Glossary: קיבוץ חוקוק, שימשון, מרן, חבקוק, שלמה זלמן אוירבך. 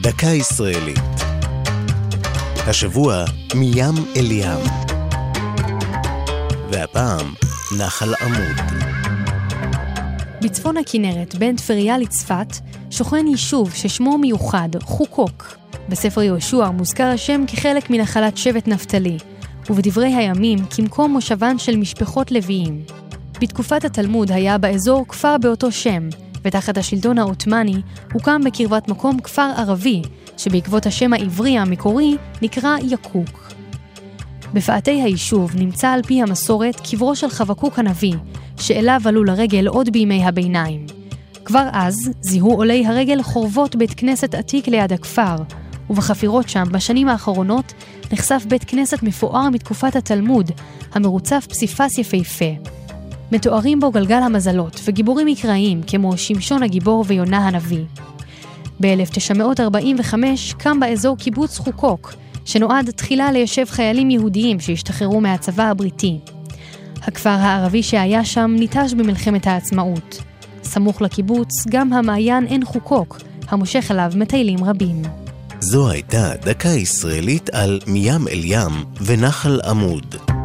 דקה ישראלית. השבוע מים אל ים. והפעם נחל עמוד. בצפון הכנרת, בין תפריה לצפת, שוכן יישוב ששמו מיוחד, חוקוק. בספר יהושע מוזכר השם כחלק מנחלת שבט נפתלי, ובדברי הימים כמקום מושבן של משפחות לוויים. בתקופת התלמוד היה באזור כפר באותו שם, ותחת השלטון העות'מאני הוקם בקרבת מקום כפר ערבי, שבעקבות השם העברי המקורי נקרא יקוק. בפאתי היישוב נמצא על פי המסורת קברו של חבקוק הנביא, שאליו עלו לרגל עוד בימי הביניים. כבר אז זיהו עולי הרגל חורבות בית כנסת עתיק ליד הכפר, ובחפירות שם בשנים האחרונות נחשף בית כנסת מפואר מתקופת התלמוד, המרוצף פסיפס יפהפה. מתוארים בו גלגל המזלות וגיבורים מקראיים כמו שימשון הגיבור ויונה הנביא. ב-1945 קם באזור קיבוץ חוקוק, שנועד תחילה ליישב חיילים יהודיים שהשתחררו מהצבא הבריטי. הכפר הערבי שהיה שם ניטש במלחמת העצמאות. סמוך לקיבוץ גם המעיין עין חוקוק, המושך אליו מטיילים רבים. זו הייתה דקה ישראלית על מים אל ים ונחל עמוד.